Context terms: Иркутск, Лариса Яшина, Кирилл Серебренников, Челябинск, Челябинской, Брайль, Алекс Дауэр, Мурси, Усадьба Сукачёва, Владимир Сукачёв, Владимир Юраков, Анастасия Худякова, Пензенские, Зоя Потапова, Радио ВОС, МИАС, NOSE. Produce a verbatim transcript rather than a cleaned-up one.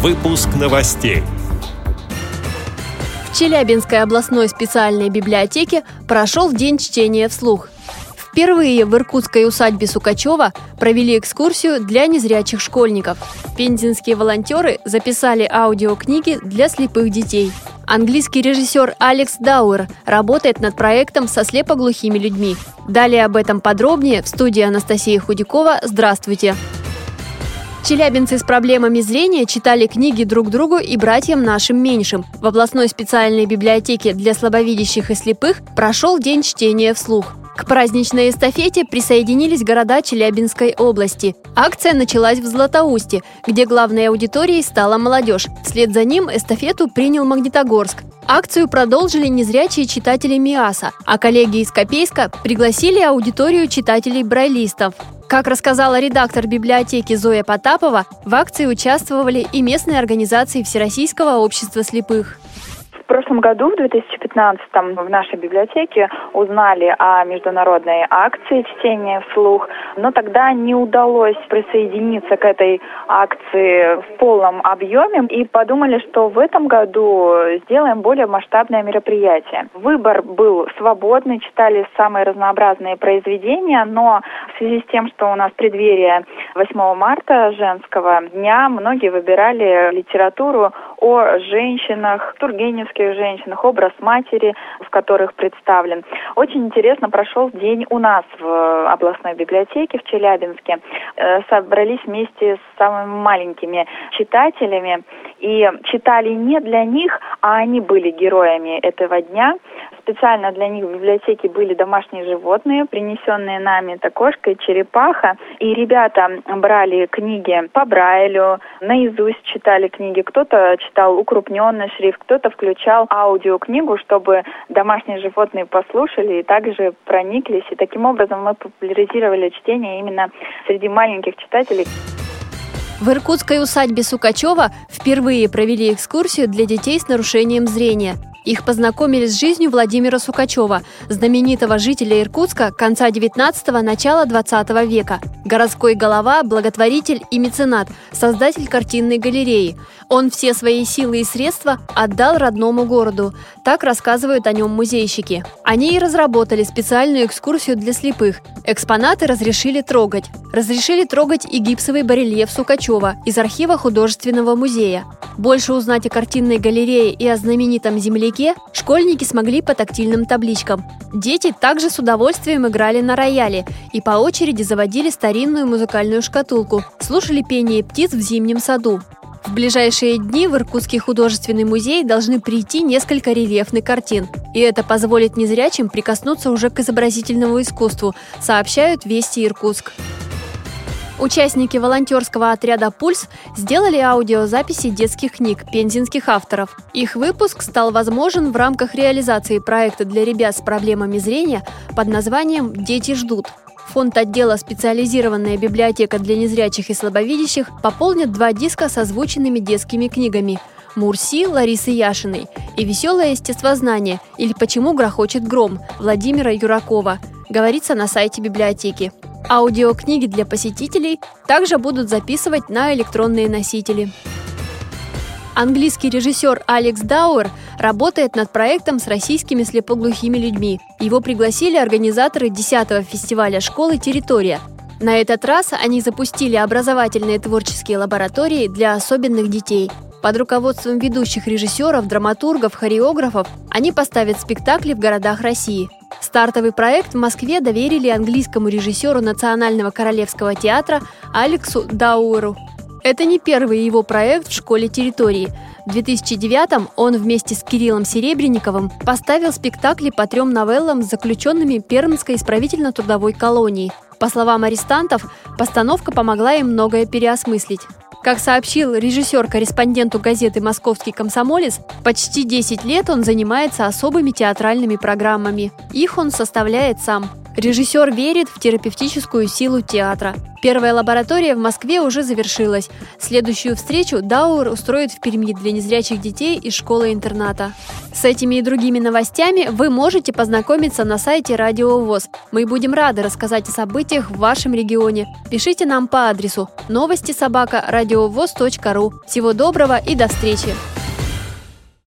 Выпуск новостей. В Челябинской областной специальной библиотеке прошел день чтения вслух. Впервые в иркутской усадьбе Сукачёва провели экскурсию для незрячих школьников. Пензенские волонтеры записали аудиокниги для слепых детей. Английский режиссер Алекс Дауэр работает над проектом со слепоглухими людьми. Далее об этом подробнее в студии Анастасии Худякова. Здравствуйте! Челябинцы с проблемами зрения читали книги друг другу и братьям нашим меньшим. В областной специальной библиотеке для слабовидящих и слепых прошел день чтения вслух. К праздничной эстафете присоединились города Челябинской области. Акция началась в Златоусте, где главной аудиторией стала молодежь. Вслед за ним эстафету принял Магнитогорск. Акцию продолжили незрячие читатели МИАСа, а коллеги из Копейска пригласили аудиторию читателей-брайлистов. Как рассказала редактор библиотеки Зоя Потапова, в акции участвовали и местные организации Всероссийского общества слепых. В прошлом году, в две тысячи пятнадцатом, в нашей библиотеке узнали о международной акции чтения вслух, но тогда не удалось присоединиться к этой акции в полном объеме и подумали, что в этом году сделаем более масштабное мероприятие. Выбор был свободный, читали самые разнообразные произведения, но в связи с тем, что у нас преддверие восьмого марта, женского дня, многие выбирали литературу о женщинах, тургеневских женщинах, образ матери, в которых представлен. Очень интересно прошел день у нас в областной библиотеке в Челябинске. Собрались вместе с самыми маленькими читателями и читали не для них, а они были героями этого дня. Специально для них в библиотеке были домашние животные, принесенные нами. Это кошка и черепаха. И ребята брали книги по Брайлю, наизусть читали книги. Кто-то читал укрупненный шрифт, кто-то включал аудиокнигу, чтобы домашние животные послушали и также прониклись. И таким образом мы популяризировали чтение именно среди маленьких читателей. В иркутской усадьбе Сукачёва впервые провели экскурсию для детей с нарушением зрения. Их познакомили с жизнью Владимира Сукачёва, знаменитого жителя Иркутска конца девятнадцатого – начала двадцатого века. Городской голова, благотворитель и меценат, создатель картинной галереи. Он все свои силы и средства отдал родному городу. Так рассказывают о нем музейщики. Они и разработали специальную экскурсию для слепых. Экспонаты разрешили трогать. Разрешили трогать и гипсовый барельеф Сукачёва из архива художественного музея. Больше узнать о картинной галерее и о знаменитом земляке школьники смогли по тактильным табличкам. Дети также с удовольствием играли на рояле и по очереди заводили старинную музыкальную шкатулку, слушали пение птиц в зимнем саду. В ближайшие дни в Иркутский художественный музей должны прийти несколько рельефных картин. И это позволит незрячим прикоснуться уже к изобразительному искусству, сообщают «Вести Иркутск». Участники волонтерского отряда «Пульс» сделали аудиозаписи детских книг пензенских авторов. Их выпуск стал возможен в рамках реализации проекта для ребят с проблемами зрения под названием «Дети ждут». Фонд отдела «Специализированная библиотека для незрячих и слабовидящих» пополнит два диска с озвученными детскими книгами «Мурси» Ларисы Яшиной и «Веселое естествознание» или «Почему грохочет гром» Владимира Юракова, говорится на сайте библиотеки. Аудиокниги для посетителей также будут записывать на электронные носители. Английский режиссер Алекс Дауэр работает над проектом с российскими слепоглухими людьми. Его пригласили организаторы десятого фестиваля школы «Территория». На этот раз они запустили образовательные творческие лаборатории для особенных детей. Под руководством ведущих режиссеров, драматургов, хореографов они поставят спектакли в городах России. Стартовый проект в Москве доверили английскому режиссеру Национального королевского театра Алексу Дауэру. Это не первый его проект в школе территории. В две тысячи девятом он вместе с Кириллом Серебренниковым поставил спектакли по трем новеллам с заключенными Пермской исправительно-трудовой колонии. По словам арестантов, постановка помогла им многое переосмыслить. Как сообщил режиссер-корреспонденту газеты «Московский комсомолец», почти десять лет он занимается особыми театральными программами. Их он составляет сам. Режиссер верит в терапевтическую силу театра. Первая лаборатория в Москве уже завершилась. Следующую встречу Дауэр устроит в Перми для незрячих детей из школы-интерната. С этими и другими новостями вы можете познакомиться на сайте Радио ВОС. Мы будем рады рассказать о событиях в вашем регионе. Пишите нам по адресу новости собака радиовос точка ру. Всего доброго и до встречи!